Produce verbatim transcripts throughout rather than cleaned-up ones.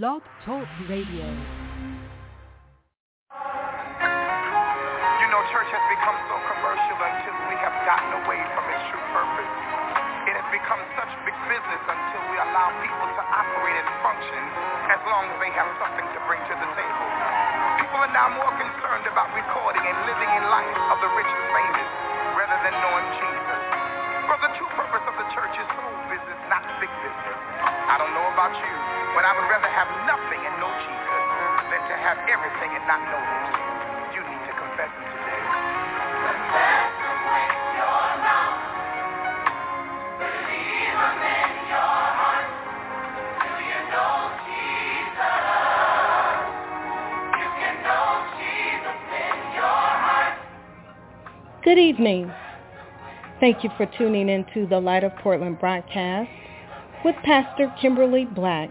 Blog Talk Radio. You know, church has become so commercial until we have gotten away from its true purpose. It has become such big business until we allow people to operate and function as long as they have something to bring to the table. People are now more concerned about recording and living in life of the rich and famous rather than knowing Jesus. For the true purpose of the church is soul business, not big business. I don't know about you, but I would rather have nothing and know Jesus than to have everything and not know Him. You need to confess Him today. Confess Him with your mouth. Believe Him in your heart. Do you know Jesus? You can know Jesus in your heart. Good evening. Thank you for tuning in to the Light of Portland broadcast with Pastor Kimberly Black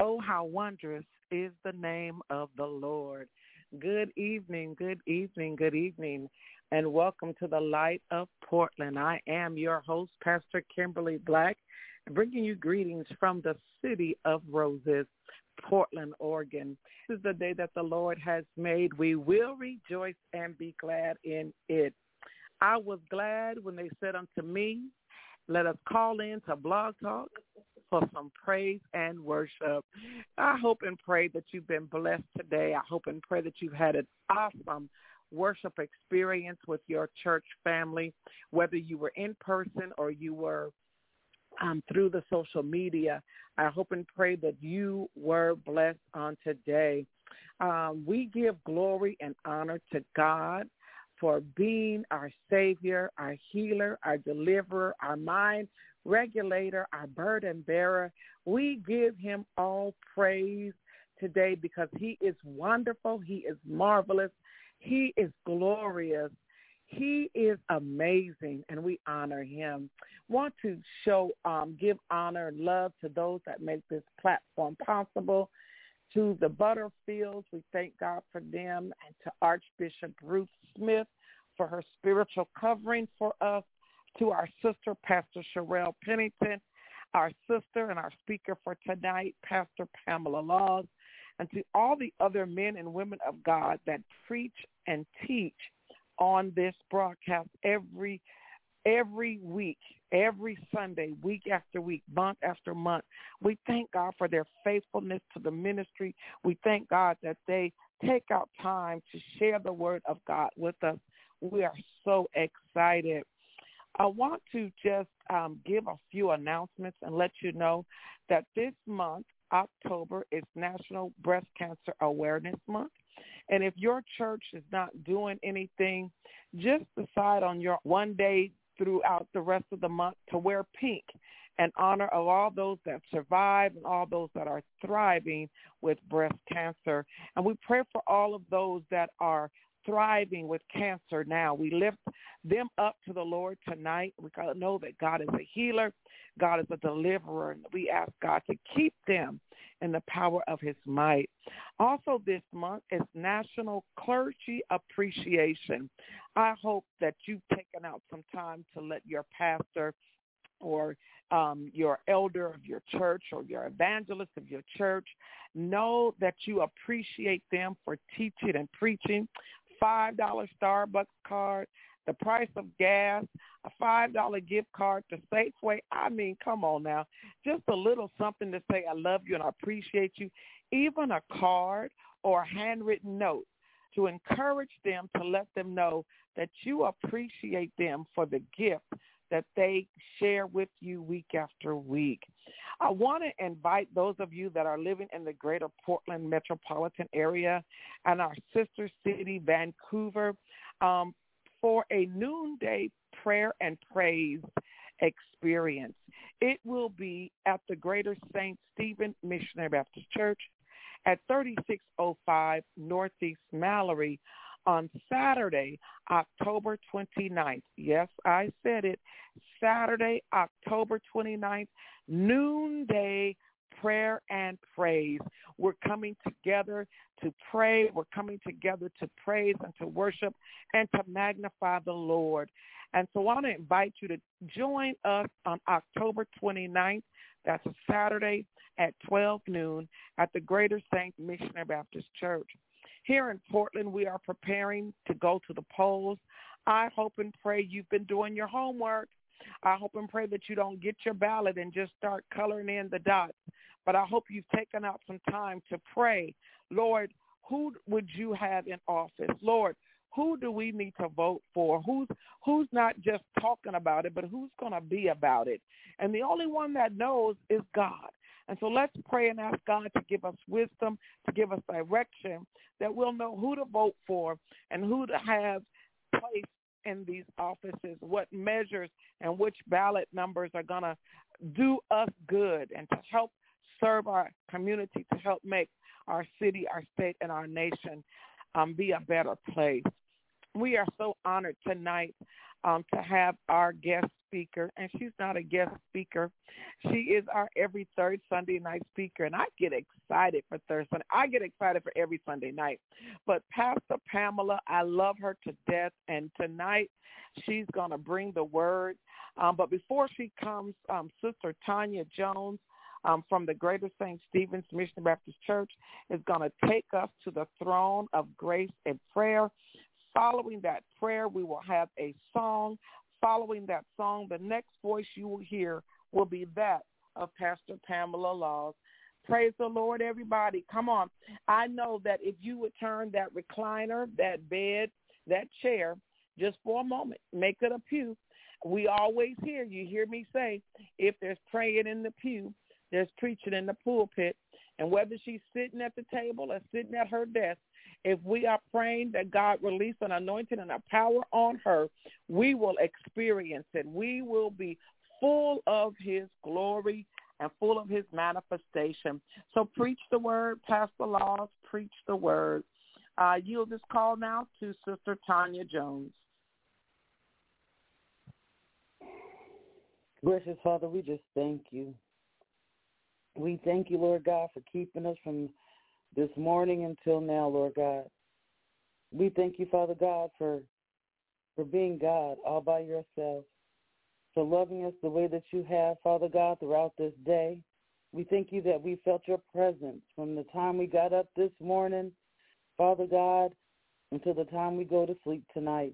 Oh, how wondrous is the name of the Lord. Good evening, good evening, good evening, and welcome to the Light of Portland. I am your host, Pastor Kimberly Black, bringing you greetings from the City of Roses, Portland, Oregon. This is the day that the Lord has made. We will rejoice and be glad in it. I was glad when they said unto me, let us call in to Blog Talk for some praise and worship. I hope and pray that you've been blessed today. I hope and pray that you've had an awesome worship experience with your church family, whether you were in person or you were um, through the social media. I hope and pray that you were blessed on today. Um, we give glory and honor to God for being our Savior, our healer, our deliverer, our mind regulator, our burden bearer. We give him all praise today because he is wonderful. He is marvelous. He is glorious. He is amazing, and we honor him. Want to show, um, give honor and love to those that make this platform possible. To the Butterfields, we thank God for them, and to Archbishop Ruth Smith for her spiritual covering for us, to our sister, Pastor Sherelle Pennington, our sister and our speaker for tonight, Pastor Pamela Laws, and to all the other men and women of God that preach and teach on this broadcast every Every week, every Sunday, week after week, month after month. We thank God for their faithfulness to the ministry. We thank God that they take out time to share the word of God with us. We are so excited. I want to just um, give a few announcements and let you know that this month, October, is National Breast Cancer Awareness Month. And if your church is not doing anything, just decide on your one day throughout the rest of the month to wear pink in honor of all those that survive and all those that are thriving with breast cancer. And we pray for all of those that are thriving with cancer now. We lift them up to the Lord tonight. We know that God is a healer. God is a deliverer. And we ask God to keep them in the power of his might. Also this month is National Clergy Appreciation. I hope that you've taken out some time to let your pastor or um, your elder of your church or your evangelist of your church know that you appreciate them for teaching and preaching. five dollars Starbucks card, the price of gas, a five dollars gift card to Safeway. I mean, come on now. Just a little something to say I love you and I appreciate you. Even a card or a handwritten note to encourage them, to let them know that you appreciate them for the gift that they share with you week after week. I want to invite those of you that are living in the greater Portland metropolitan area and our sister city, Vancouver, um, for a noonday prayer and praise experience. It will be at the Greater Saint Stephen Missionary Baptist Church at thirty-six oh five Northeast Mallory, on Saturday, October twenty-ninth. Yes, I said it. Saturday, October twenty-ninth, noonday prayer and praise. We're coming together to pray. We're coming together to praise and to worship and to magnify the Lord. And so I want to invite you to join us on October twenty-ninth. That's a Saturday at twelve noon at the Greater Saint Missionary Baptist Church. Here in Portland, we are preparing to go to the polls. I hope and pray you've been doing your homework. I hope and pray that you don't get your ballot and just start coloring in the dots. But I hope you've taken out some time to pray. Lord, who would you have in office? Lord, who do we need to vote for? Who's who's not just talking about it, but who's going to be about it? And the only one that knows is God. And so let's pray and ask God to give us wisdom, to give us direction, that we'll know who to vote for and who to have placed in these offices, what measures and which ballot numbers are going to do us good and to help serve our community, to help make our city, our state, and our nation um, be a better place. We are so honored tonight um, to have our guest speaker, and she's not a guest speaker. She is our every third Sunday night speaker, and I get excited for third Sunday. I get excited for every Sunday night. But Pastor Pamela, I love her to death, and tonight she's going to bring the word. Um, but before she comes, um, Sister Tanya Jones um, from the Greater Saint Stephen Missionary Baptist Church is going to take us to the throne of grace and prayer. Following that prayer, we will have a song. Following that song, the next voice you will hear will be that of Pastor Pamela Laws. Praise the Lord, everybody. Come on. I know that if you would turn that recliner, that bed, that chair, just for a moment, make it a pew. We always hear, you hear me say, if there's praying in the pew, there's preaching in the pulpit. And whether she's sitting at the table or sitting at her desk, if we are praying that God release an anointing and a power on her, we will experience it. We will be full of his glory and full of his manifestation. So preach the word, Pastor Laws, preach the word. I yield this call now to Sister Tanya Jones. Gracious Father, we just thank you. We thank you, Lord God, for keeping us from this morning until now, Lord God. We thank you, Father God, for for being God all by yourself, for loving us the way that you have, Father God, throughout this day. We thank you that we felt your presence from the time we got up this morning, Father God, until the time we go to sleep tonight.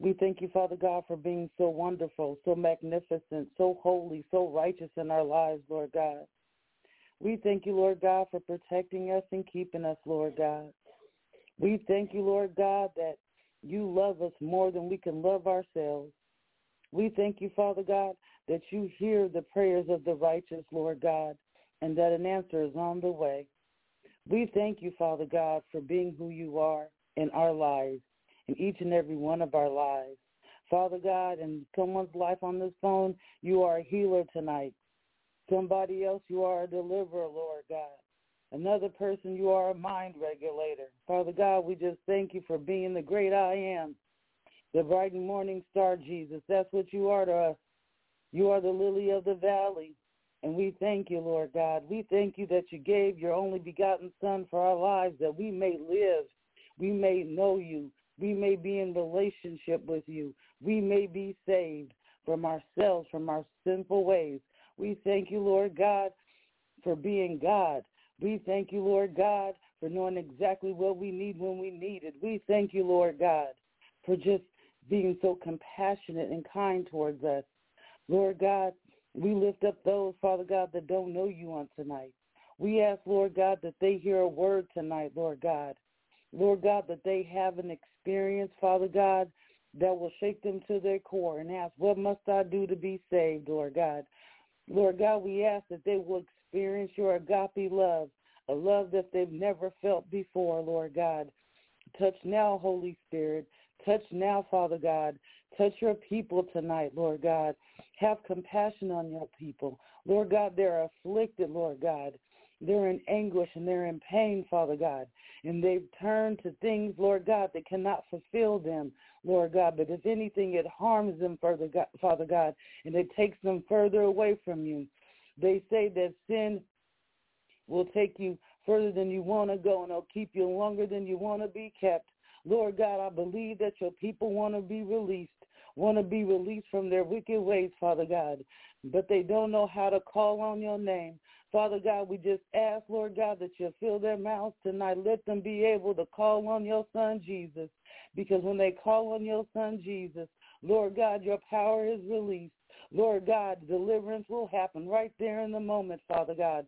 We thank you, Father God, for being so wonderful, so magnificent, so holy, so righteous in our lives, Lord God. We thank you, Lord God, for protecting us and keeping us, Lord God. We thank you, Lord God, that you love us more than we can love ourselves. We thank you, Father God, that you hear the prayers of the righteous, Lord God, and that an answer is on the way. We thank you, Father God, for being who you are in our lives, in each and every one of our lives. Father God, in someone's life on this phone, you are a healer tonight. Somebody else, you are a deliverer, Lord God. Another person, you are a mind regulator. Father God, we just thank you for being the great I am, the bright and morning star, Jesus. That's what you are to us. You are the lily of the valley, and we thank you, Lord God. We thank you that you gave your only begotten Son for our lives, that we may live, we may know you, we may be in relationship with you, we may be saved from ourselves, from our sinful ways. We thank you, Lord God, for being God. We thank you, Lord God, for knowing exactly what we need when we need it. We thank you, Lord God, for just being so compassionate and kind towards us. Lord God, we lift up those, Father God, that don't know you on tonight. We ask, Lord God, that they hear a word tonight, Lord God. Lord God, that they have an experience, Father God, that will shake them to their core and ask, what must I do to be saved, Lord God? Lord God, we ask that they will experience your agape love, a love that they've never felt before, Lord God. Touch now, Holy Spirit. Touch now, Father God. Touch your people tonight, Lord God. Have compassion on your people. Lord God, they're afflicted, Lord God. They're in anguish and they're in pain, Father God. And they've turned to things, Lord God, that cannot fulfill them, Lord God. But if anything, it harms them, further, God, Father God, and it takes them further away from you. They say that sin will take you further than you want to go, and it'll keep you longer than you want to be kept. Lord God, I believe that your people want to be released, want to be released from their wicked ways, Father God, but they don't know how to call on your name. Father God, we just ask, Lord God, that you fill their mouths tonight. Let them be able to call on your Son, Jesus, because when they call on your Son, Jesus, Lord God, your power is released. Lord God, deliverance will happen right there in the moment, Father God.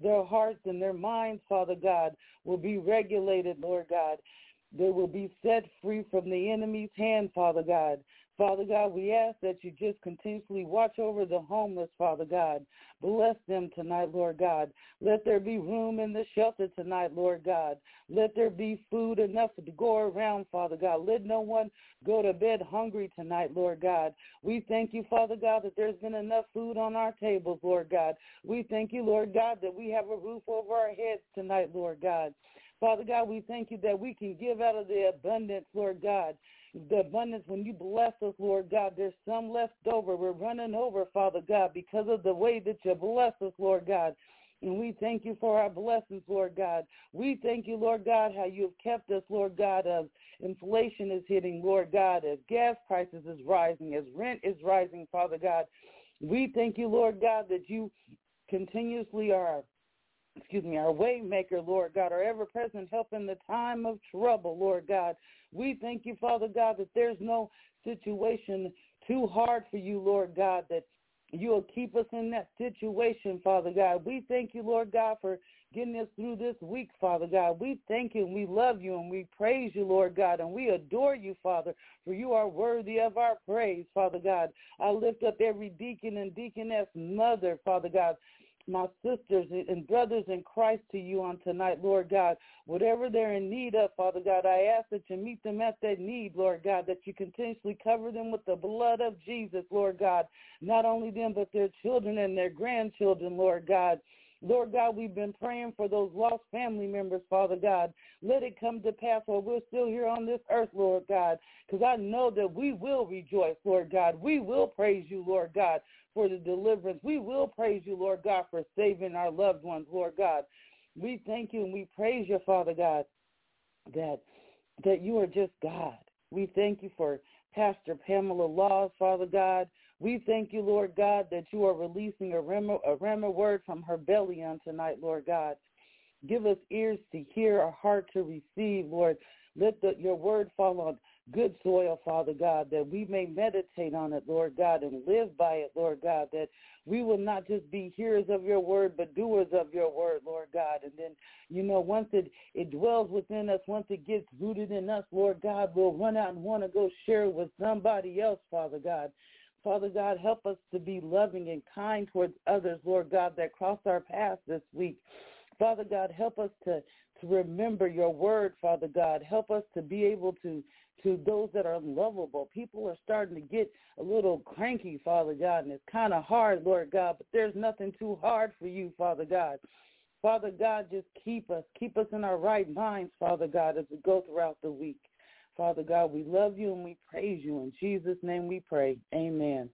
Their hearts and their minds, Father God, will be regulated, Lord God. They will be set free from the enemy's hand, Father God. Father God, we ask that you just continuously watch over the homeless, Father God. Bless them tonight, Lord God. Let there be room in the shelter tonight, Lord God. Let there be food enough to go around, Father God. Let no one go to bed hungry tonight, Lord God. We thank you, Father God, that there's been enough food on our tables, Lord God. We thank you, Lord God, that we have a roof over our heads tonight, Lord God. Father God, we thank you that we can give out of the abundance, Lord God. the abundance when you bless us, Lord God. There's some left over. We're running over, Father God, because of the way that you bless us, Lord God. And we thank you for our blessings, Lord God. We thank you, Lord God, how you have kept us, Lord God, as inflation is hitting, Lord God, as gas prices is rising, as rent is rising, Father God. We thank you, Lord God, that you continuously are, excuse me, our way maker, Lord God, our ever-present help in the time of trouble, Lord God. We thank you, Father God, that there's no situation too hard for you, Lord God, that you'll keep us in that situation, Father God. We thank you, Lord God, for getting us through this week, Father God. We thank you and we love you and we praise you, Lord God, and we adore you, Father, for you are worthy of our praise, Father God. I lift up every deacon and deaconess mother, Father God, my sisters and brothers in Christ to you on tonight, Lord God. Whatever they're in need of, Father God, I ask that you meet them at that need, Lord God, that you continuously cover them with the blood of Jesus, Lord God. Not only them, but their children and their grandchildren, Lord God. Lord God, we've been praying for those lost family members, Father God. Let it come to pass while we're still here on this earth, Lord God, because I know that we will rejoice, Lord God. We will praise you, Lord God, for the deliverance. We will praise you, Lord God, for saving our loved ones, Lord God. We thank you and we praise you, Father God, that, that you are just God. We thank you for Pastor Pamela Laws, Father God. We thank you, Lord God, that you are releasing a rhema, a rhema word from her belly on tonight, Lord God. Give us ears to hear, a heart to receive, Lord. Let the, your word fall on good soil, Father God, that we may meditate on it, Lord God, and live by it, Lord God, that we will not just be hearers of your word, but doers of your word, Lord God. And then, you know, once it, it dwells within us, once it gets rooted in us, Lord God, we'll run out and want to go share it with somebody else, Father God. Father God, help us to be loving and kind towards others, Lord God, that cross our path this week. Father God, help us to, to remember your word, Father God. Help us to be able to, to those that are unlovable. People are starting to get a little cranky, Father God, and it's kind of hard, Lord God, but there's nothing too hard for you, Father God. Father God, just keep us. Keep us in our right minds, Father God, as we go throughout the week. Father God, we love you and we praise you. In Jesus' name we pray. Amen.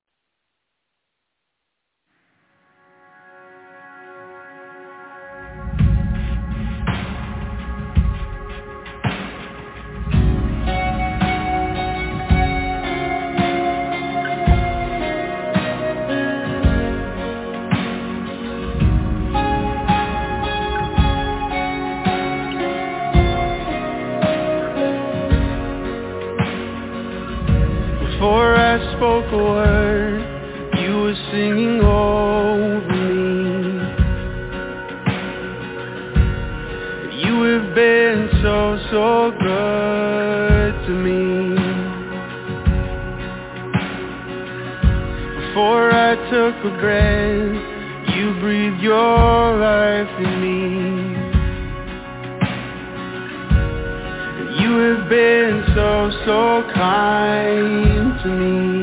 Spoke a word, you were singing over me. You have been so, so good to me. Before I took a breath, you breathed your life in me. You have been so, so kind to me.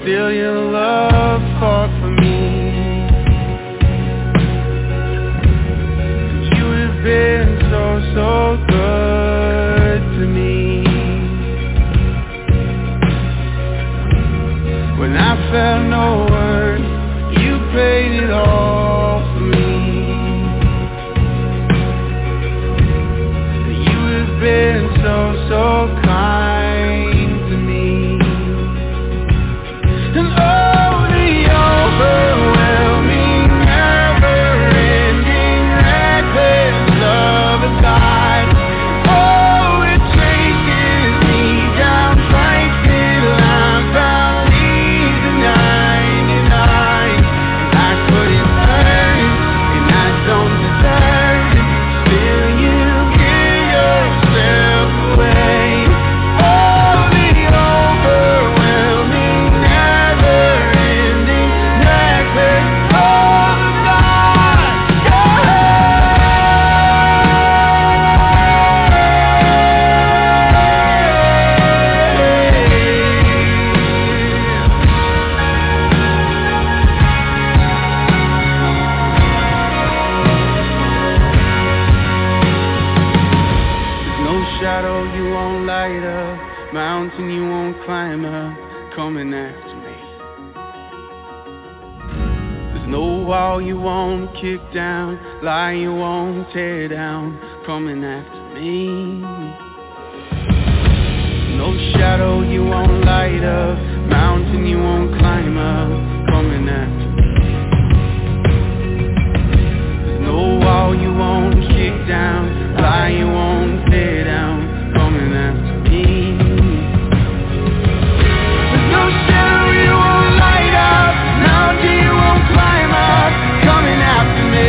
Still your love far from me. You have been so, so good to me. When I felt no worth, you paid it all for me. You have been so, so kind to me. shadow you won't light up, mountain you won't climb up, coming after me. There's no wall you won't kick down, lie you won't tear down, coming after me. No shadow you won't light up, mountain you won't climb up, coming after me. There's no wall you won't kick down, lie you won't tear down, coming after me. There's no shadow you won't light up, mountain you won't climb up, coming after me.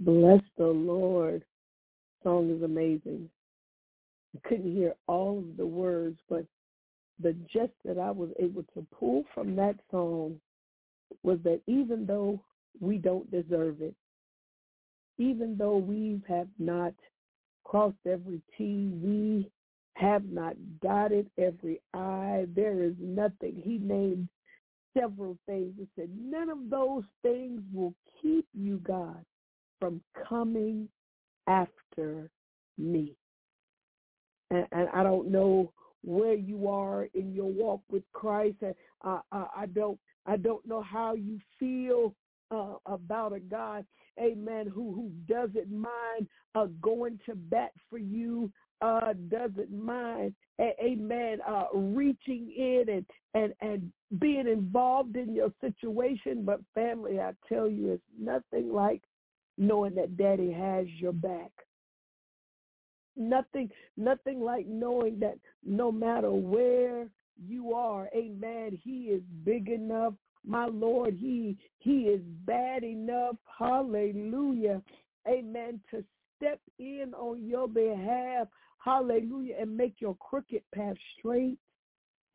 Bless the Lord. Song is amazing. I couldn't hear all of the words, but the gist that I was able to pull from that song was that even though we don't deserve it, even though we have not crossed every T, we have not dotted every I, there is nothing. He named several things and said, none of those things will keep you, God, from coming after me. And, and I don't know where you are in your walk with Christ. And I, I, I don't I don't know how you feel uh, about a God, amen, who, who doesn't mind uh, going to bat for you, uh, doesn't mind, a- amen, uh, reaching in and, and, and being involved in your situation. But family, I tell you, it's nothing like knowing that Daddy has your back. Nothing, nothing like knowing that no matter where you are, amen, he is big enough. My Lord, he, he is bad enough, hallelujah, amen, to step in on your behalf, hallelujah, and make your crooked path straight.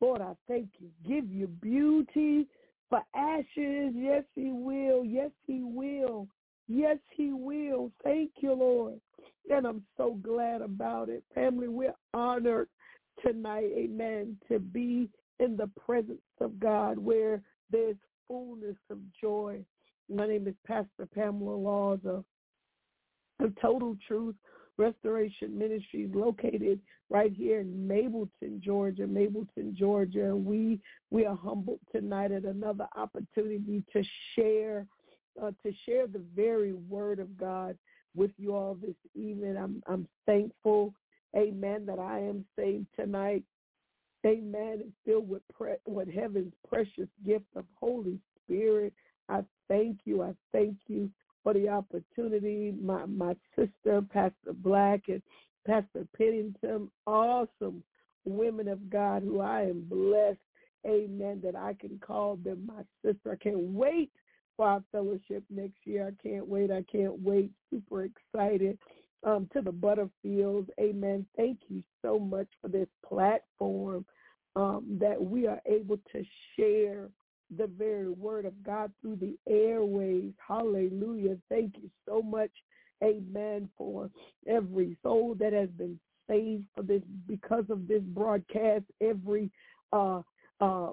Lord, I thank you. Give you beauty for ashes. Yes, he will. Yes, he will. Yes, he will. Thank you, Lord. And I'm so glad about it. Family, we're honored tonight, amen, to be in the presence of God where there's fullness of joy. My name is Pastor Pamela Laws of Total Truth Restoration Ministries, located right here in Mableton, Georgia, Mableton, Georgia. And we, we are humbled tonight at another opportunity to share Uh, to share the very word of God with you all this evening. I'm, I'm thankful, amen, that I am saved tonight, amen, and filled with, pre- with heaven's precious gift of Holy Spirit. I thank you. I thank you for the opportunity. My, my sister, Pastor Black, and Pastor Pennington, awesome women of God who I am blessed, amen, that I can call them my sister. I can't wait for our fellowship next year. I can't wait. I can't wait. Super excited um, to the Butterfields. Amen. Thank you so much for this platform um, that we are able to share the very word of God through the airways. Hallelujah. Thank you so much, amen, for every soul that has been saved for this, because of this broadcast, every uh, uh,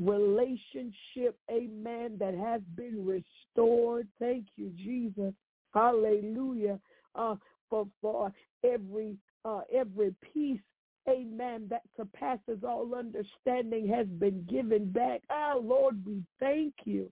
relationship, amen, that has been restored. Thank you, Jesus. Hallelujah. Uh, for, for every uh, every peace, amen, that surpasses all understanding has been given back. Ah, Lord, we thank you.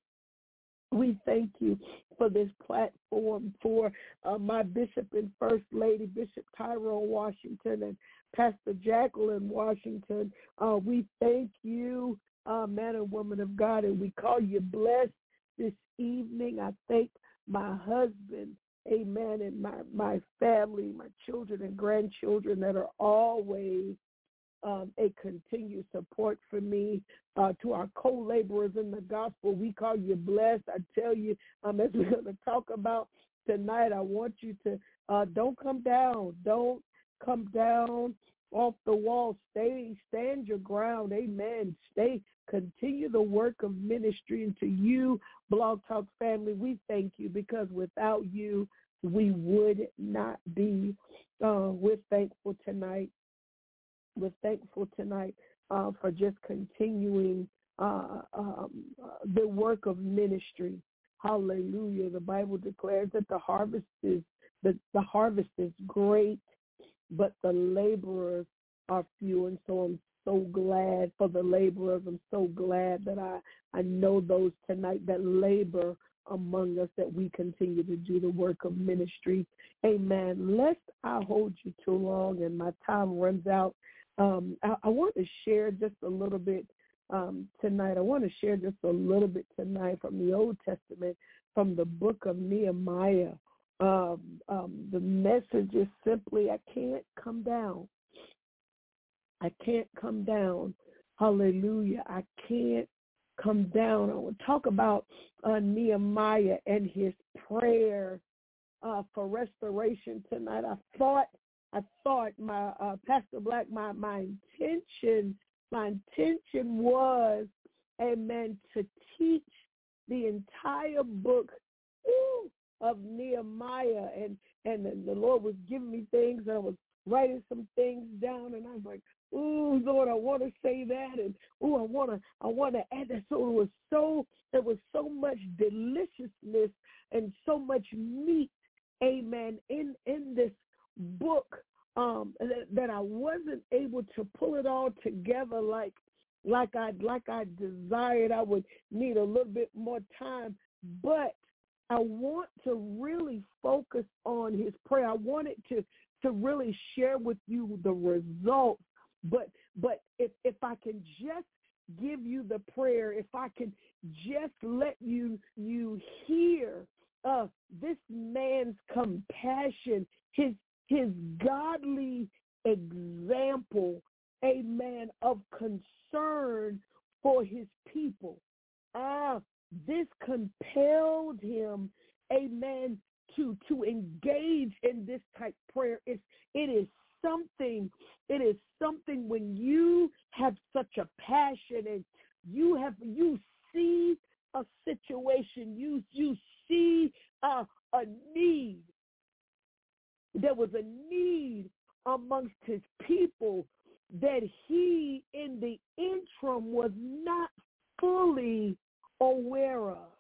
We thank you for this platform, for uh, my bishop and first lady, Bishop Tyrone Washington and Pastor Jacqueline Washington. Uh, we thank you, uh, man and woman of God, and we call you blessed this evening. I thank my husband, amen, and my, my family, my children and grandchildren that are always Um, a continued support for me. Uh, to our co-laborers in the gospel, we call you blessed. I tell you, um, as we're going to talk about tonight, I want you to uh, don't come down. Don't come down off the wall. Stay, stand your ground. Amen. Stay, continue the work of ministry. And to you, Blog Talk family, we thank you, because without you, we would not be. Uh, we're thankful tonight. We're thankful tonight uh, for just continuing uh, um, uh, the work of ministry. Hallelujah. The Bible declares that the harvest is the, the harvest is great, but the laborers are few. And so I'm so glad for the laborers. I'm so glad that I, I know those tonight that labor among us, that we continue to do the work of ministry. Amen. Lest I hold you too long and my time runs out, Um, I, I want to share just a little bit um, tonight. I want to share just a little bit tonight from the Old Testament, from the book of Nehemiah. Um, um, the message is simply, I can't come down. I can't come down. Hallelujah. I can't come down. I want to talk about uh, Nehemiah and his prayer uh, for restoration tonight. I thought I thought my uh, Pastor Black, my, my intention, my intention was, amen, to teach the entire book ooh, of Nehemiah, and, and and the Lord was giving me things, and I was writing some things down, and I was like, ooh, Lord, I want to say that, and ooh, I want to, I want to add that. So it was so, there was so much deliciousness and so much meat, amen, in in this book um, that I wasn't able to pull it all together like like I like I desired. I would need a little bit more time, but I want to really focus on his prayer. I wanted to to really share with you the results, but but if if I can just give you the prayer, if I can just let you you hear uh, this man's compassion, his His godly example, amen, of concern for his people. Ah, this compelled him, amen, to to engage in this type of prayer. It's, it is something, it is something when you have such a passion and you have you see a situation, you you see a, a need. There was a need amongst his people that he, in the interim, was not fully aware of.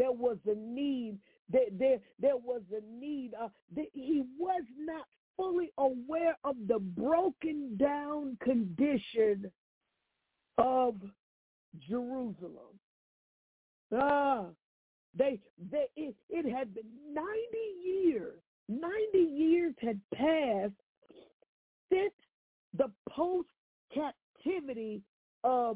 There was a need. There, there, there was a need. Uh, that he was not fully aware of the broken down condition of Jerusalem. Ah, they, they, it, it had been ninety years. ninety years had passed since the post-captivity of,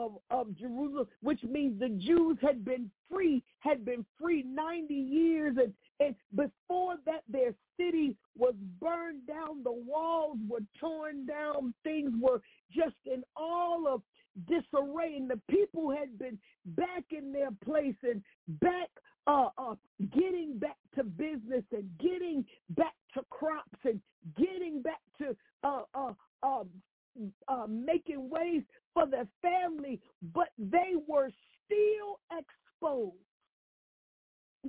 of, of Jerusalem, which means the Jews had been free, had been free ninety years. And, and before that, their city was burned down. The walls were torn down. Things were just in all of disarray. And the people had been back in their place and back Uh, uh, getting back to business and getting back to crops and getting back to uh, uh, uh, uh, making ways for their family, but they were still exposed.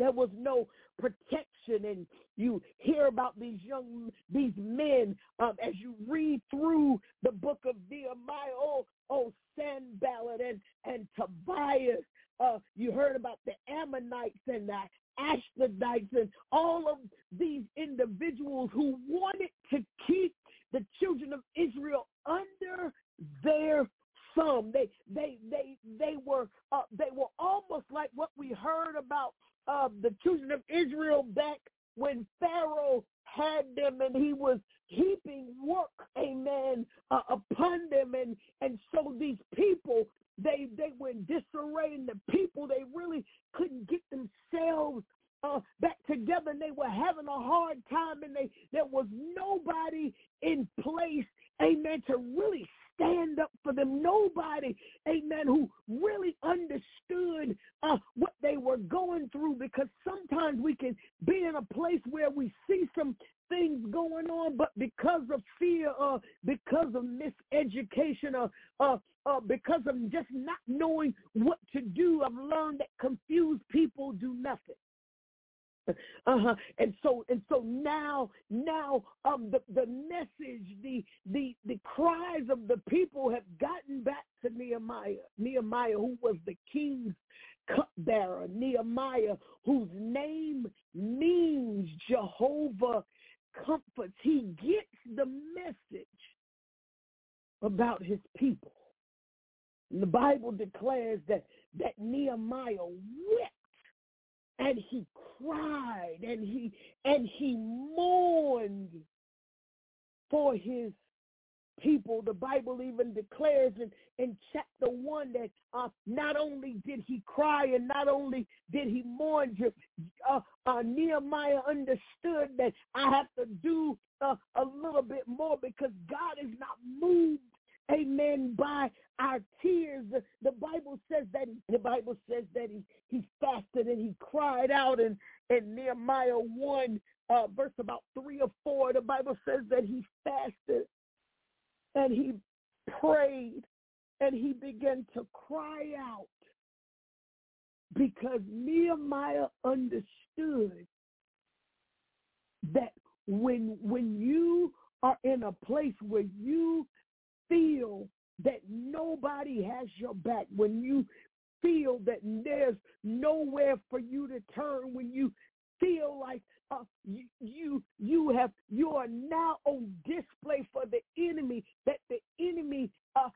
There was no protection and and you hear about these young, these men um, as you read through the book of Nehemiah. Oh, oh, Sanballat and and Tobias. Uh, you heard about the Ammonites and the Ashdodites and all of these individuals who wanted to keep the children of Israel under their thumb. They they they they were uh, they were almost like what we heard about uh, the children of Israel back when Pharaoh had them and he was heaping work, amen, uh, upon them, and and so these people. They they were in disarray, and the people, they really couldn't get themselves uh, back together, and they were having a hard time, and they there was nobody in place, amen, to really stand up for them. Nobody, amen, who really understood uh, what they were going through, because sometimes we can be in a place where we see some things going on, but because of fear, or uh, because of miseducation, or uh, uh, uh, because of just not knowing what to do, I've learned that confused people do nothing. Uh-huh. And so, and so now, now, um, the, the message, the the the cries of the people have gotten back to Nehemiah. Nehemiah, who was the king's cupbearer. Nehemiah, whose name means Jehovah comforts. He gets the message about his people. And the Bible declares that that Nehemiah wept, and he cried, and he and he mourned for his people. The Bible even declares in, in chapter one that uh, not only did he cry and not only did he mourn, uh, uh, Nehemiah understood that I have to do uh, a little bit more, because God is not moved, amen, by our tears. The Bible says that he, the Bible says that he, he fasted and he cried out, and in Nehemiah one uh, verse about three or four, the Bible says that he fasted and he prayed and he began to cry out, because Nehemiah understood that when when you are in a place where you feel that nobody has your back, when you feel that there's nowhere for you to turn, when you feel like uh, you, you you have you are now on display for the enemy, that the enemy uh,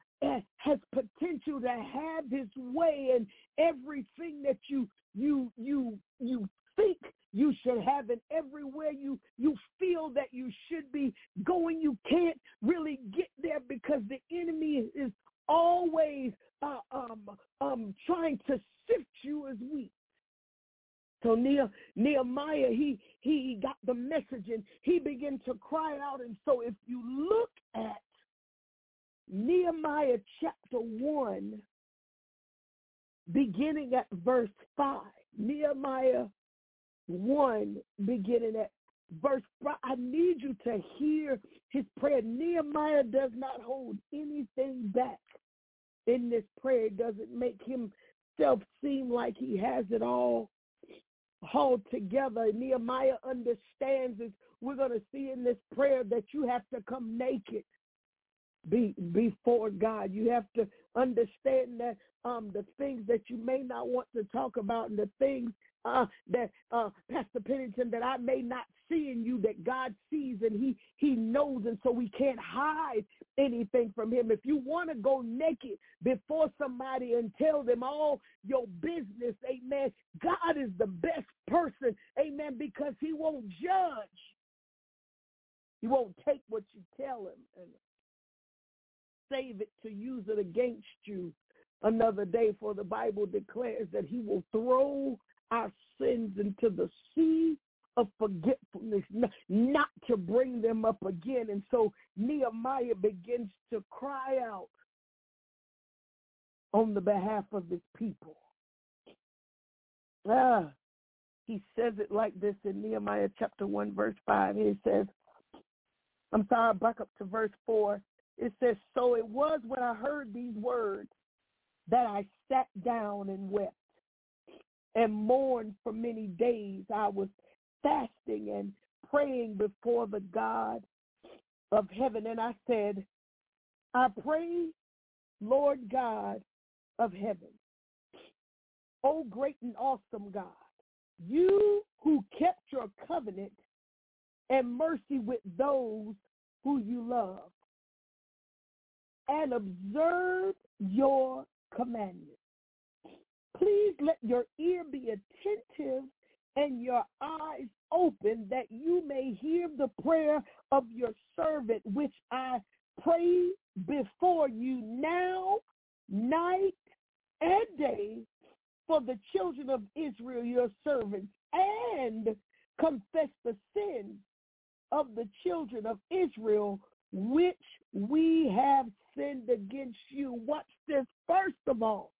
has potential to have his way, and everything that you you you you think you should have, and everywhere you you feel that you should be going, you can't really get there, because the enemy is always uh, um um trying to sift you as wheat. So Nehemiah, he he got the message and he began to cry out. And so if you look at Nehemiah chapter one, beginning at verse five, Nehemiah one, beginning at verse five. I need you to hear his prayer. Nehemiah does not hold anything back in this prayer. It doesn't make himself seem like he has it all hauled together. Nehemiah understands, as we're going to see in this prayer, that you have to come naked be, before God. You have to understand that um, the things that you may not want to talk about, and the things Uh, that uh, Pastor Pennington, that I may not see in you, that God sees and he he knows, and so we can't hide anything from him. If you want to go naked before somebody and tell them all your business, amen, God is the best person, amen, because he won't judge. He won't take what you tell him and save it to use it against you another day, for the Bible declares that he will throw our sins into the sea of forgetfulness, not to bring them up again. And so Nehemiah begins to cry out on the behalf of his people. Ah, he says it like this in Nehemiah chapter one, verse five. He says, I'm sorry, back up to verse four. It says, so it was when I heard these words that I sat down and wept and mourned for many days. I was fasting and praying before the God of heaven. And I said, I pray, Lord God of heaven, O great and awesome God, you who kept your covenant and mercy with those who you love, and observe your commandments. Please let your ear be attentive and your eyes open, that you may hear the prayer of your servant, which I pray before you now, night and day, for the children of Israel, your servants, and confess the sins of the children of Israel, which we have sinned against you. Watch this. First of all,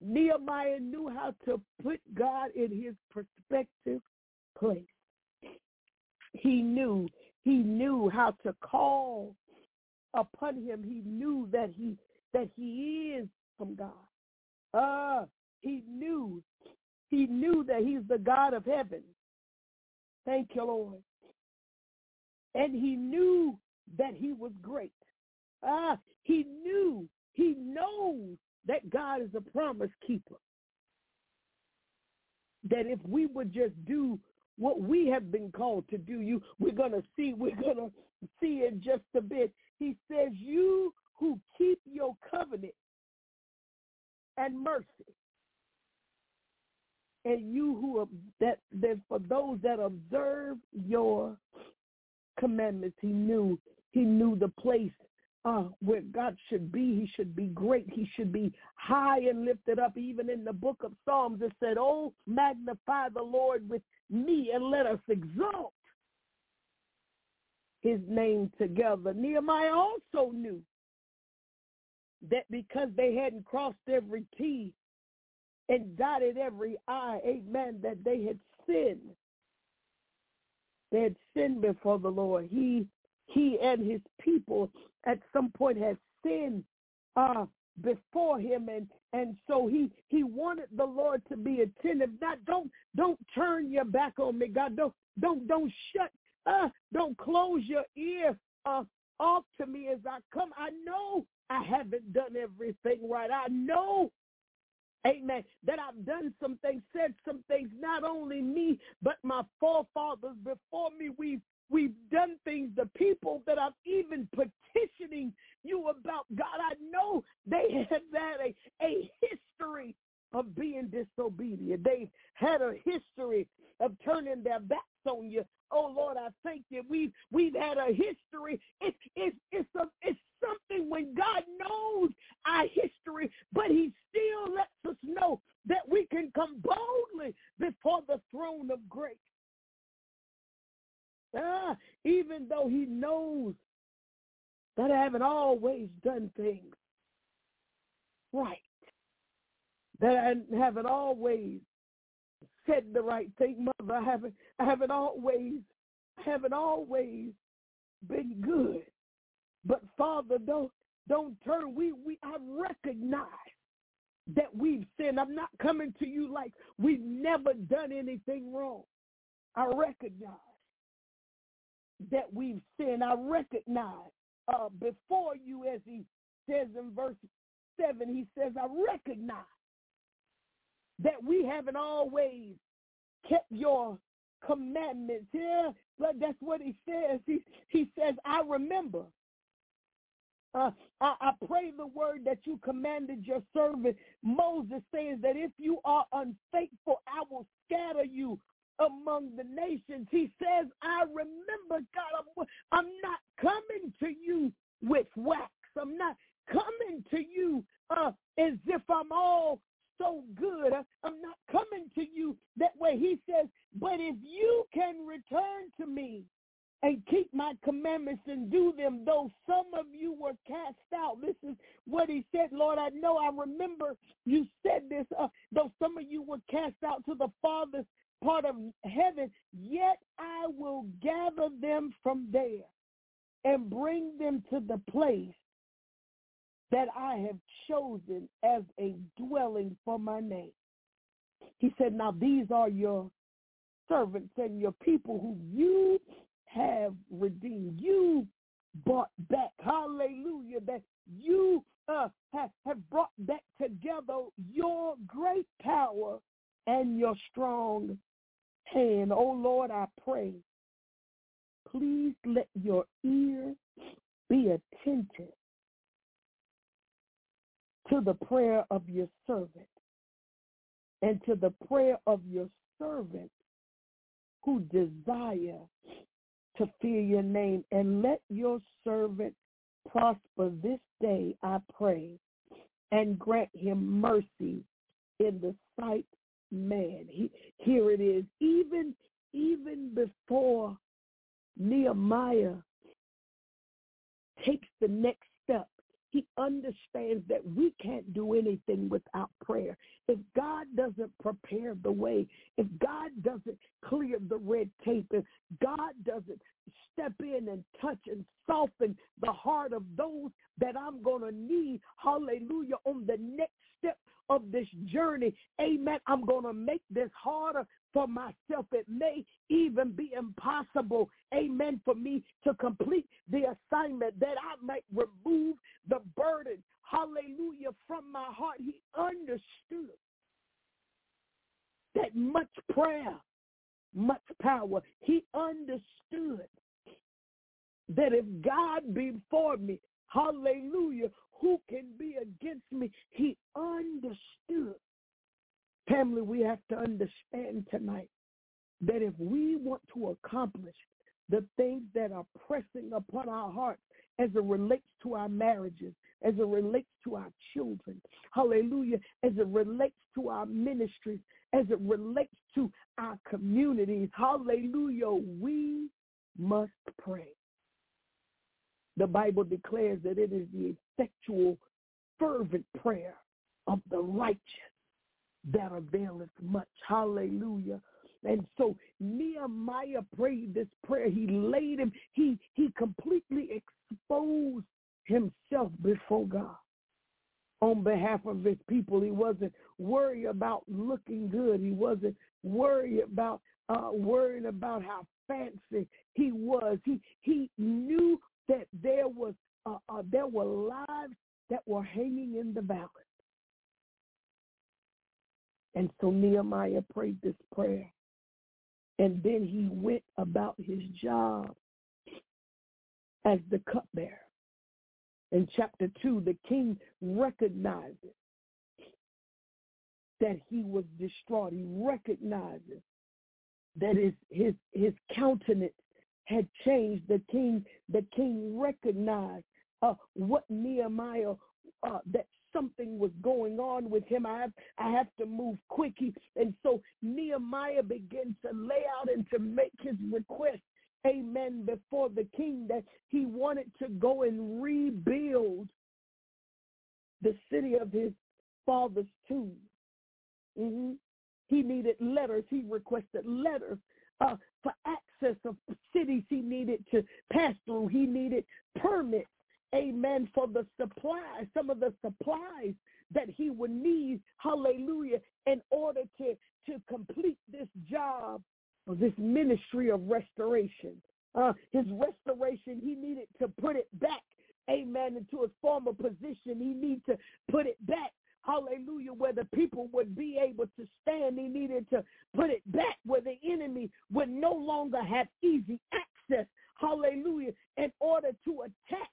Nehemiah knew how to put God in his perspective place. He knew. He knew how to call upon him. He knew that he that he is from God. Uh, he knew. He knew that he's the God of heaven. Thank you, Lord. And he knew that he was great. Ah, he knew. He knows that God is a promise keeper. That if we would just do what we have been called to do, you we're gonna see, we're gonna see in just a bit. He says, you who keep your covenant and mercy, and you who that that for those that observe your commandments. He knew, he knew the place uh, where God should be. He should be great. He should be high and lifted up. Even in the book of Psalms, it said, "Oh, magnify the Lord with me, and let us exalt his name together." Nehemiah also knew that because they hadn't crossed every T and dotted every I, amen, that they had sinned. They had sinned before the Lord. He he and his people at some point had sinned uh, before him, and, and so he he wanted the Lord to be attentive. Not don't don't turn your back on me, God. Don't don't don't shut uh, don't close your ear uh, off to me as I come. I know I haven't done everything right. I know. Amen. That I've done some things, said some things, not only me, but my forefathers before me. We've, we've done things, the people that I'm even petitioning you about, God, I know they have had a, a history of being disobedient. They've had a history of turning their backs on you. Oh, Lord, I thank you. We've, we've had a history. It, it, it's, a, it's something when God knows our history, but he still lets us know that we can come boldly before the throne of grace. Ah, even though he knows that I haven't always done things right, that I haven't always said the right thing, Mother. I haven't, I haven't always, I haven't always been good. But Father, don't, don't turn. We, we, I recognize that we've sinned. I'm not coming to you like we've never done anything wrong. I recognize that we've sinned. I recognize uh, before you, as he says in verse seven, he says, I recognize that we haven't always kept your commandments. Yeah, but that's what he says. He, he says, I remember. Uh, I, I pray the word that you commanded your servant Moses, saying that if you are unfaithful, I will scatter you among the nations. He says, I remember, God, I'm, I'm not coming to you with wax. I'm not coming to you uh, as if I'm all so good. I'm not coming to you that way. He says, but if you can return to me and keep my commandments and do them, though some of you were cast out. This is what he said, Lord, I know, I remember you said this, uh, though some of you were cast out to the farthest part of heaven, yet I will gather them from there and bring them to the place that I have chosen as a dwelling for my name. He said, now these are your servants and your people who you have redeemed. You brought back, hallelujah, that you uh, have, have brought back together your great power and your strong hand. Oh, Lord, I pray, please let your ear be attentive to the prayer of your servant and to the prayer of your servants who desire to fear your name, and let your servant prosper this day, I pray, and grant him mercy in the sight, man. He, here it is. Even, even before Nehemiah takes the next step, he understands that we can't do anything without prayer. If God doesn't prepare the way, if God doesn't clear the red tape, if God doesn't step in and touch and soften the heart of those that I'm going to need, hallelujah, on the next step of this journey, amen, I'm going to make this harder for myself. It may even be impossible, amen, for me to complete the assignment, that I might remove the burden, hallelujah, from my heart. He understood that much prayer, much power. He understood that if God be for me, hallelujah, who can be against me? He understood. Family, we have to understand tonight that if we want to accomplish the things that are pressing upon our hearts as it relates to our marriages, as it relates to our children, hallelujah, as it relates to our ministries, as it relates to our communities, hallelujah, we must pray. The Bible declares that it is the effectual, fervent prayer of the righteous that availeth much. Hallelujah. And so Nehemiah prayed this prayer. He laid him, he, he completely exposed himself before God on behalf of his people. He wasn't worried about looking good. He wasn't worried about uh, worrying about how fancy he was. He he knew that there was uh, uh, there were lives that were hanging in the balance. And so Nehemiah prayed this prayer, and then he went about his job as the cupbearer. In chapter two, the king recognizes that he was distraught. He recognizes that his his, his countenance had changed. The king, the king recognized uh, what Nehemiah, uh, that something was going on with him. I have, I have to move quick. He, and so Nehemiah begins to lay out and to make his request, amen, before the king, that he wanted to go and rebuild the city of his father's tomb. Mm-hmm. He needed letters. He requested letters uh, for access of cities he needed to pass through. He needed permits, amen, for the supplies, some of the supplies that he would need, hallelujah, in order to, to complete this job, this ministry of restoration. Uh, his restoration, he needed to put it back, amen, into his former position. He needed to put it back, hallelujah, where the people would be able to stand. He needed to put it back where the enemy would no longer have easy access, hallelujah, in order to attack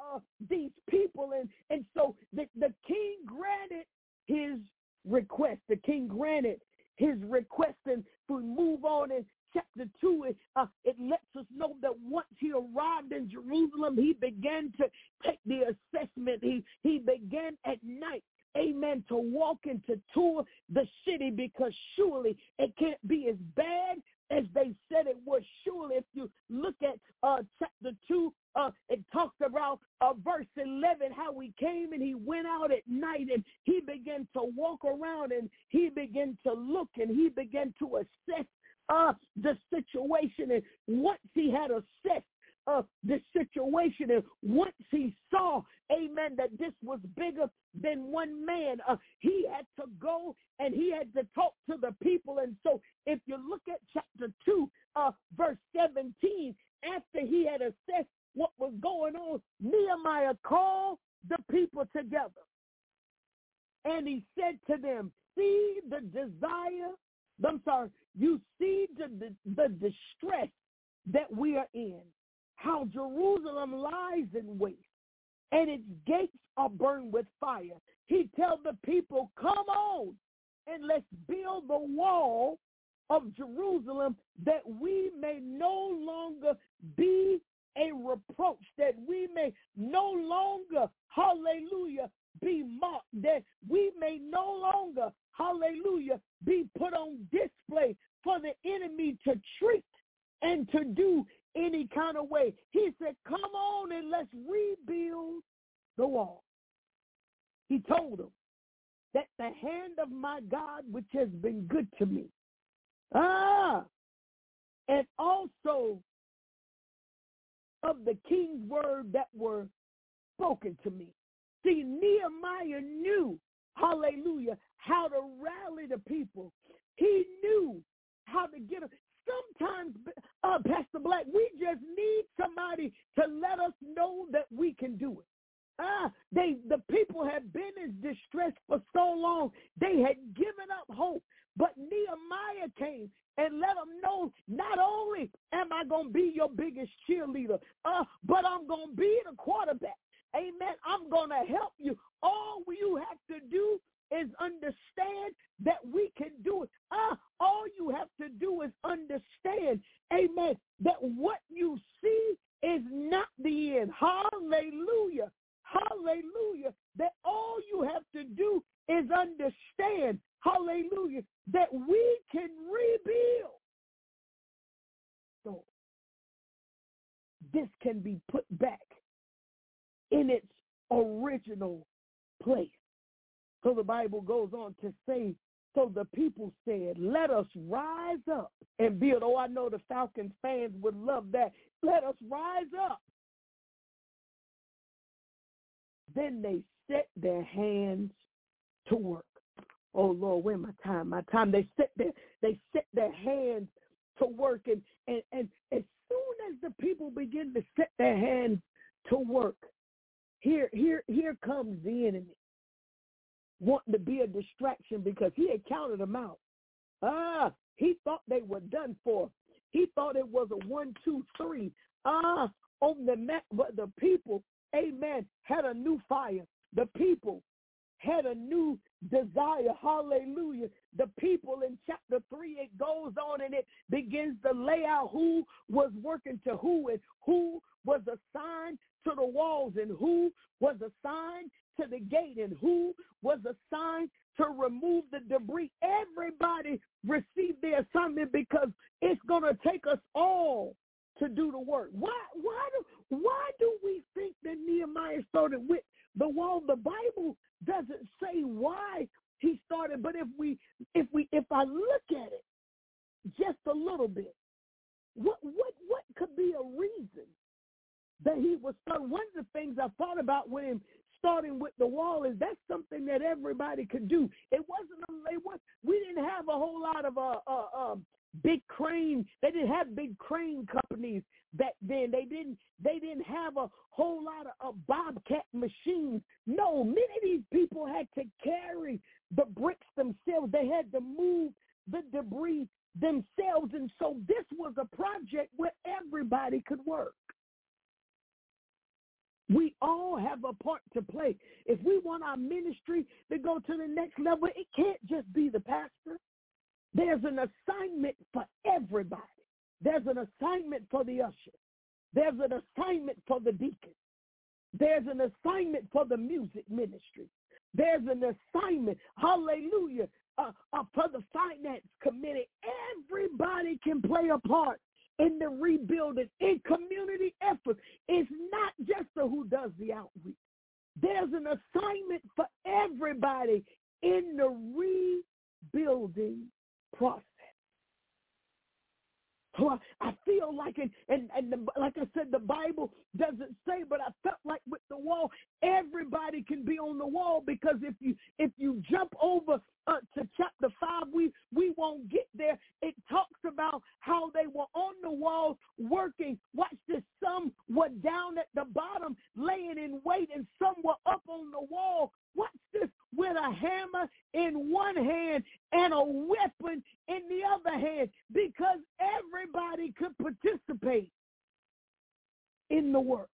uh, these people. And, and so the, the king granted his request. The king granted his request, and if we move on in chapter two, it, uh, it lets us know that once he arrived in Jerusalem, he began to take the assessment. He, he began at night, amen, to walk and to tour the city, because surely it can't be as bad as they said it was. Surely, if you look at uh, chapter two, uh, it talks about uh, verse eleven, how he came and he went out at night and he began to walk around and he began to look and he began to assess uh, the situation. And once he had assessed of this situation. And once he saw, amen, that this was bigger than one man, uh, he had to go and he had to talk to the people. And so if you look at chapter two, uh, verse seventeen, after he had assessed what was going on, Nehemiah called the people together. And he said to them, see the desire, I'm sorry, you see the, the, the distress that we are in, how Jerusalem lies in waste, and its gates are burned with fire. He tells the people, come on, and let's build the wall of Jerusalem that we may no longer be a reproach, that we may no longer, hallelujah, be mocked, that we may no longer, hallelujah, be put on display for the enemy to treat and to do any kind of way. He said, come on and let's rebuild the wall. He told them that the hand of my God, which has been good to me, ah, and also of the king's word that were spoken to me. See, Nehemiah knew, hallelujah, how to rally the people. He knew how to get them. Sometimes, uh, Pastor Black, we just need somebody to let us know that we can do it. Ah, they the people had been in distress for so long, they had given up hope. But Nehemiah came and let them know, not only am I going to be your biggest cheerleader, uh, but I'm going to be the quarterback. Amen. I'm going to help you. All you have to do is understand that we can do it. Uh, all you have to do is understand, amen, that what you see is not the end. Hallelujah. Hallelujah. That all you have to do is understand, hallelujah, that we can rebuild. So this can be put back in its original place. So the Bible goes on to say, so the people said, let us rise up and build. Oh, I know the Falcons fans would love that. Let us rise up. Then they set their hands to work. Oh, Lord, where my time? My time. They set their, they set their hands to work. And, and, and as soon as the people begin to set their hands to work, here, here, here comes the enemy, wanting to be a distraction because he had counted them out. Ah, he thought they were done for. He thought it was a one, two, three. Ah, on the mat, but the people, amen, had a new fire. The people had a new desire. Hallelujah. The people in chapter three, it goes on and it begins to lay out who was working to who and who was assigned to the walls and who was assigned to the gate and who was assigned to remove the debris. Everybody received their assignment because it's going to take us all to do the work. Why, why, do, why do we think that Nehemiah started with the wall? The Bible doesn't say why he started, but if we, if we, if I look at it just a little bit, what, what, what could be a reason that he was starting? One of the things I thought about with him starting with the wall is that's something that everybody could do. It wasn't a, it was, we didn't have a whole lot of uh, uh, uh, big crane. They didn't have big crane companies back then. They didn't. They didn't have a whole lot of, of bobcat machines. No, many of these people had to carry the bricks themselves. They had to move the debris themselves, and so this was a project where everybody could work. We all have a part to play. If we want our ministry to go to the next level, it can't just be the pastor. There's an assignment for everybody. There's an assignment for the usher. There's an assignment for the deacon. There's an assignment for the music ministry. There's an assignment, hallelujah, uh, uh, for the finance committee. Everybody can play a part in the rebuilding, in community efforts. It's not just the who does the outreach. There's an assignment for everybody in the rebuilding process. Oh, I feel like it, and, and the, like I said, the Bible doesn't say, but I felt like with the wall, everybody can be on the wall, because if you if you jump over uh, to chapter five, we, we won't get there. It talks about how they were on the wall working. Watch this. Some were down at the bottom laying in wait, and some were up on the wall. Watch this, with a hammer in one hand and a weapon in the other hand, because everybody could participate in the work.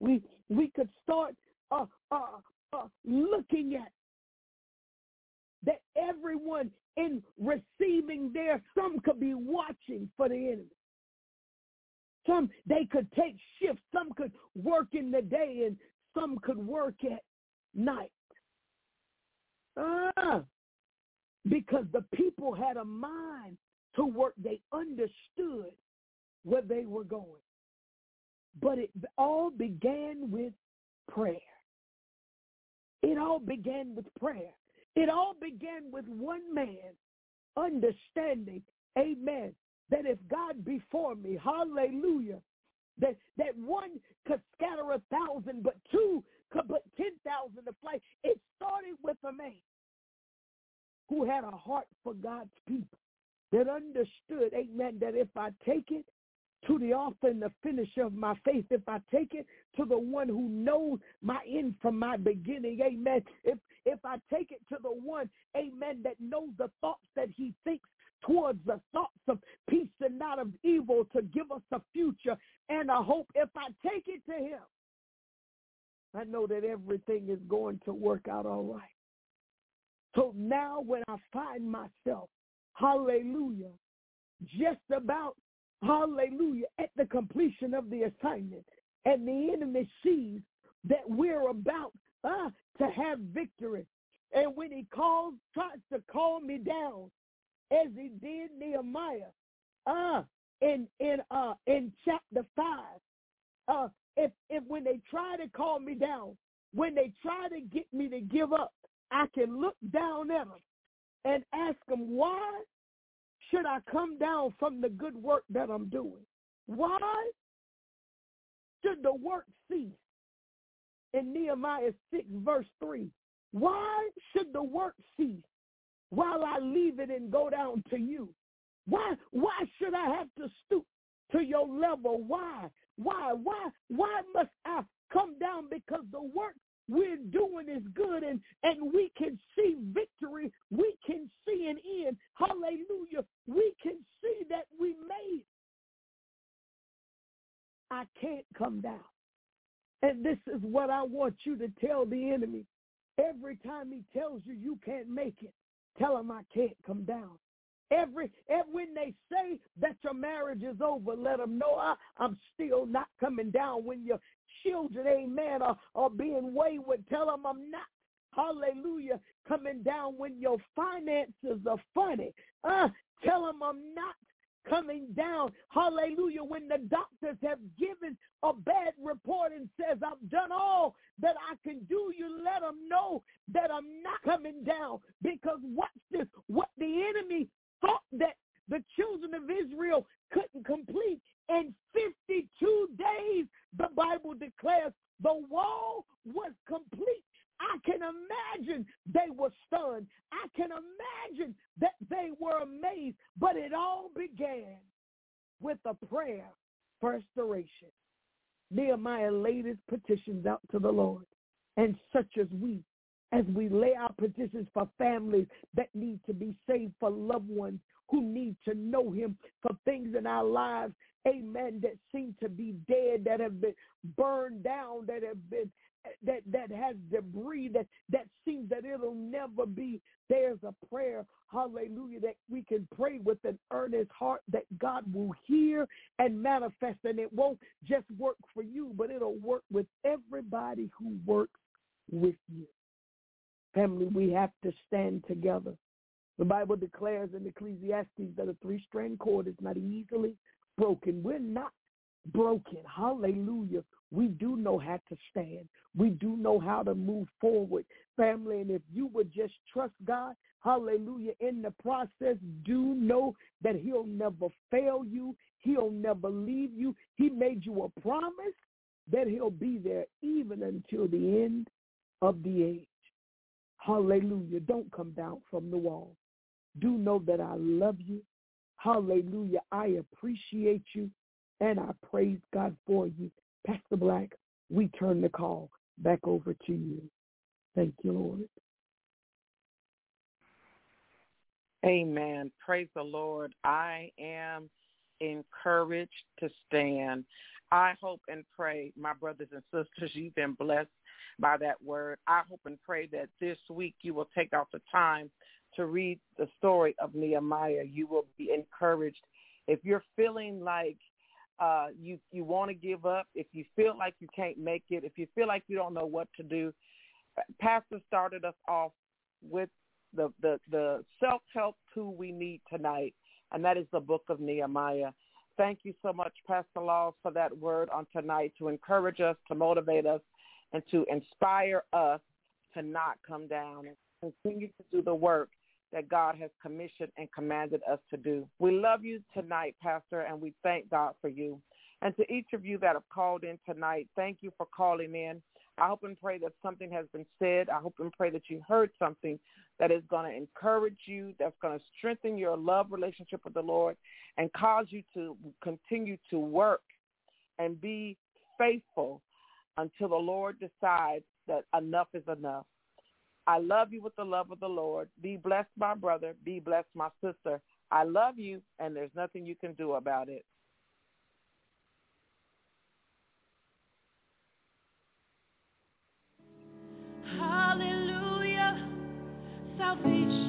We we could start uh, uh, uh, looking at that everyone in receiving there, some could be watching for the enemy. Some, they could take shifts. Some could work in the day, and some could work at night. Ah, because the people had a mind to work. They understood where they were going. But it all began with prayer. It all began with prayer. It all began with one man understanding, amen, that if God be for me, hallelujah, that, that one could scatter a thousand, but two could put ten thousand to flight. It started with a man who had a heart for God's people, that understood, amen, that if I take it to the author and the finisher of my faith, if I take it to the one who knows my end from my beginning, amen, if, if I take it to the one, amen, that knows the thoughts that he thinks towards the thoughts of peace and not of evil, to give us a future and a hope. If I take it to him, I know that everything is going to work out all right. So now when I find myself, hallelujah, just about, hallelujah, at the completion of the assignment, and the enemy sees that we're about uh, to have victory, and when he calls, tries to calm me down, as he did Nehemiah, uh, in in uh in chapter five, uh, if if when they try to calm me down, when they try to get me to give up, I can look down at them and ask them, why should I come down from the good work that I'm doing? Why should the work cease? In Nehemiah six verse three, why should the work cease while I leave it and go down to you? Why why should I have to stoop to your level? Why? Why? Why? Why must I come down? Because the work we're doing is good, and, and we can see victory. We can see an end. Hallelujah. We can see that we made it. I can't come down. And this is what I want you to tell the enemy. Every time he tells you you can't make it, tell them I can't come down. Every, every when they say that your marriage is over, let them know I, I'm still not coming down. When your children, amen, are, are being wayward, tell them I'm not, hallelujah, coming down. When your finances are funny, uh, tell them I'm not coming down. Hallelujah. When the doctors have given a bad report and says, I've done all that I can do, you let them know that I'm not coming down. Because watch this, what the enemy thought that the children of Israel couldn't complete, in fifty-two days, the Bible declares the wall was complete. I can imagine they were stunned. I can imagine that they were amazed. But it all began with a prayer for restoration. Nehemiah laid his petitions out to the Lord, and such as we, as we lay our petitions for families that need to be saved, for loved ones who need to know him, for things in our lives, amen, that seem to be dead, that have been burned down, that have been, that that has debris, that, that seems that it'll never be. There's a prayer, hallelujah, that we can pray with an earnest heart that God will hear and manifest, and it won't just work for you, but it'll work with everybody who works with you. Family, we have to stand together. The Bible declares in Ecclesiastes that a three-strand cord is not easily broken. We're not broken, hallelujah. We do know how to stand. We do know how to move forward, family. And if you would just trust God, hallelujah, in the process, do know that he'll never fail you. He'll never leave you. He made you a promise that he'll be there even until the end of the age. Hallelujah. Don't come down from the wall. Do know that I love you. Hallelujah. I appreciate you, and I praise God for you. Pastor Black, we turn the call back over to you. Thank you, Lord. Amen. Praise the Lord. I am encouraged to stand. I hope and pray, my brothers and sisters, you've been blessed by that word. I hope and pray that this week you will take out the time to read the story of Nehemiah. You will be encouraged. If you're feeling like Uh, you, you want to give up, if you feel like you can't make it, if you feel like you don't know what to do, Pastor started us off with the, the, the self-help tool we need tonight, and that is the book of Nehemiah. Thank you so much, Pastor Laws, for that word on tonight to encourage us, to motivate us, and to inspire us to not come down and continue to do the work that God has commissioned and commanded us to do. We love you tonight, Pastor, and we thank God for you. And to each of you that have called in tonight, thank you for calling in. I hope and pray that something has been said. I hope and pray that you heard something that is going to encourage you, that's going to strengthen your love relationship with the Lord and cause you to continue to work and be faithful until the Lord decides that enough is enough. I love you with the love of the Lord. Be blessed, my brother. Be blessed, my sister. I love you, and there's nothing you can do about it. Hallelujah. Salvation.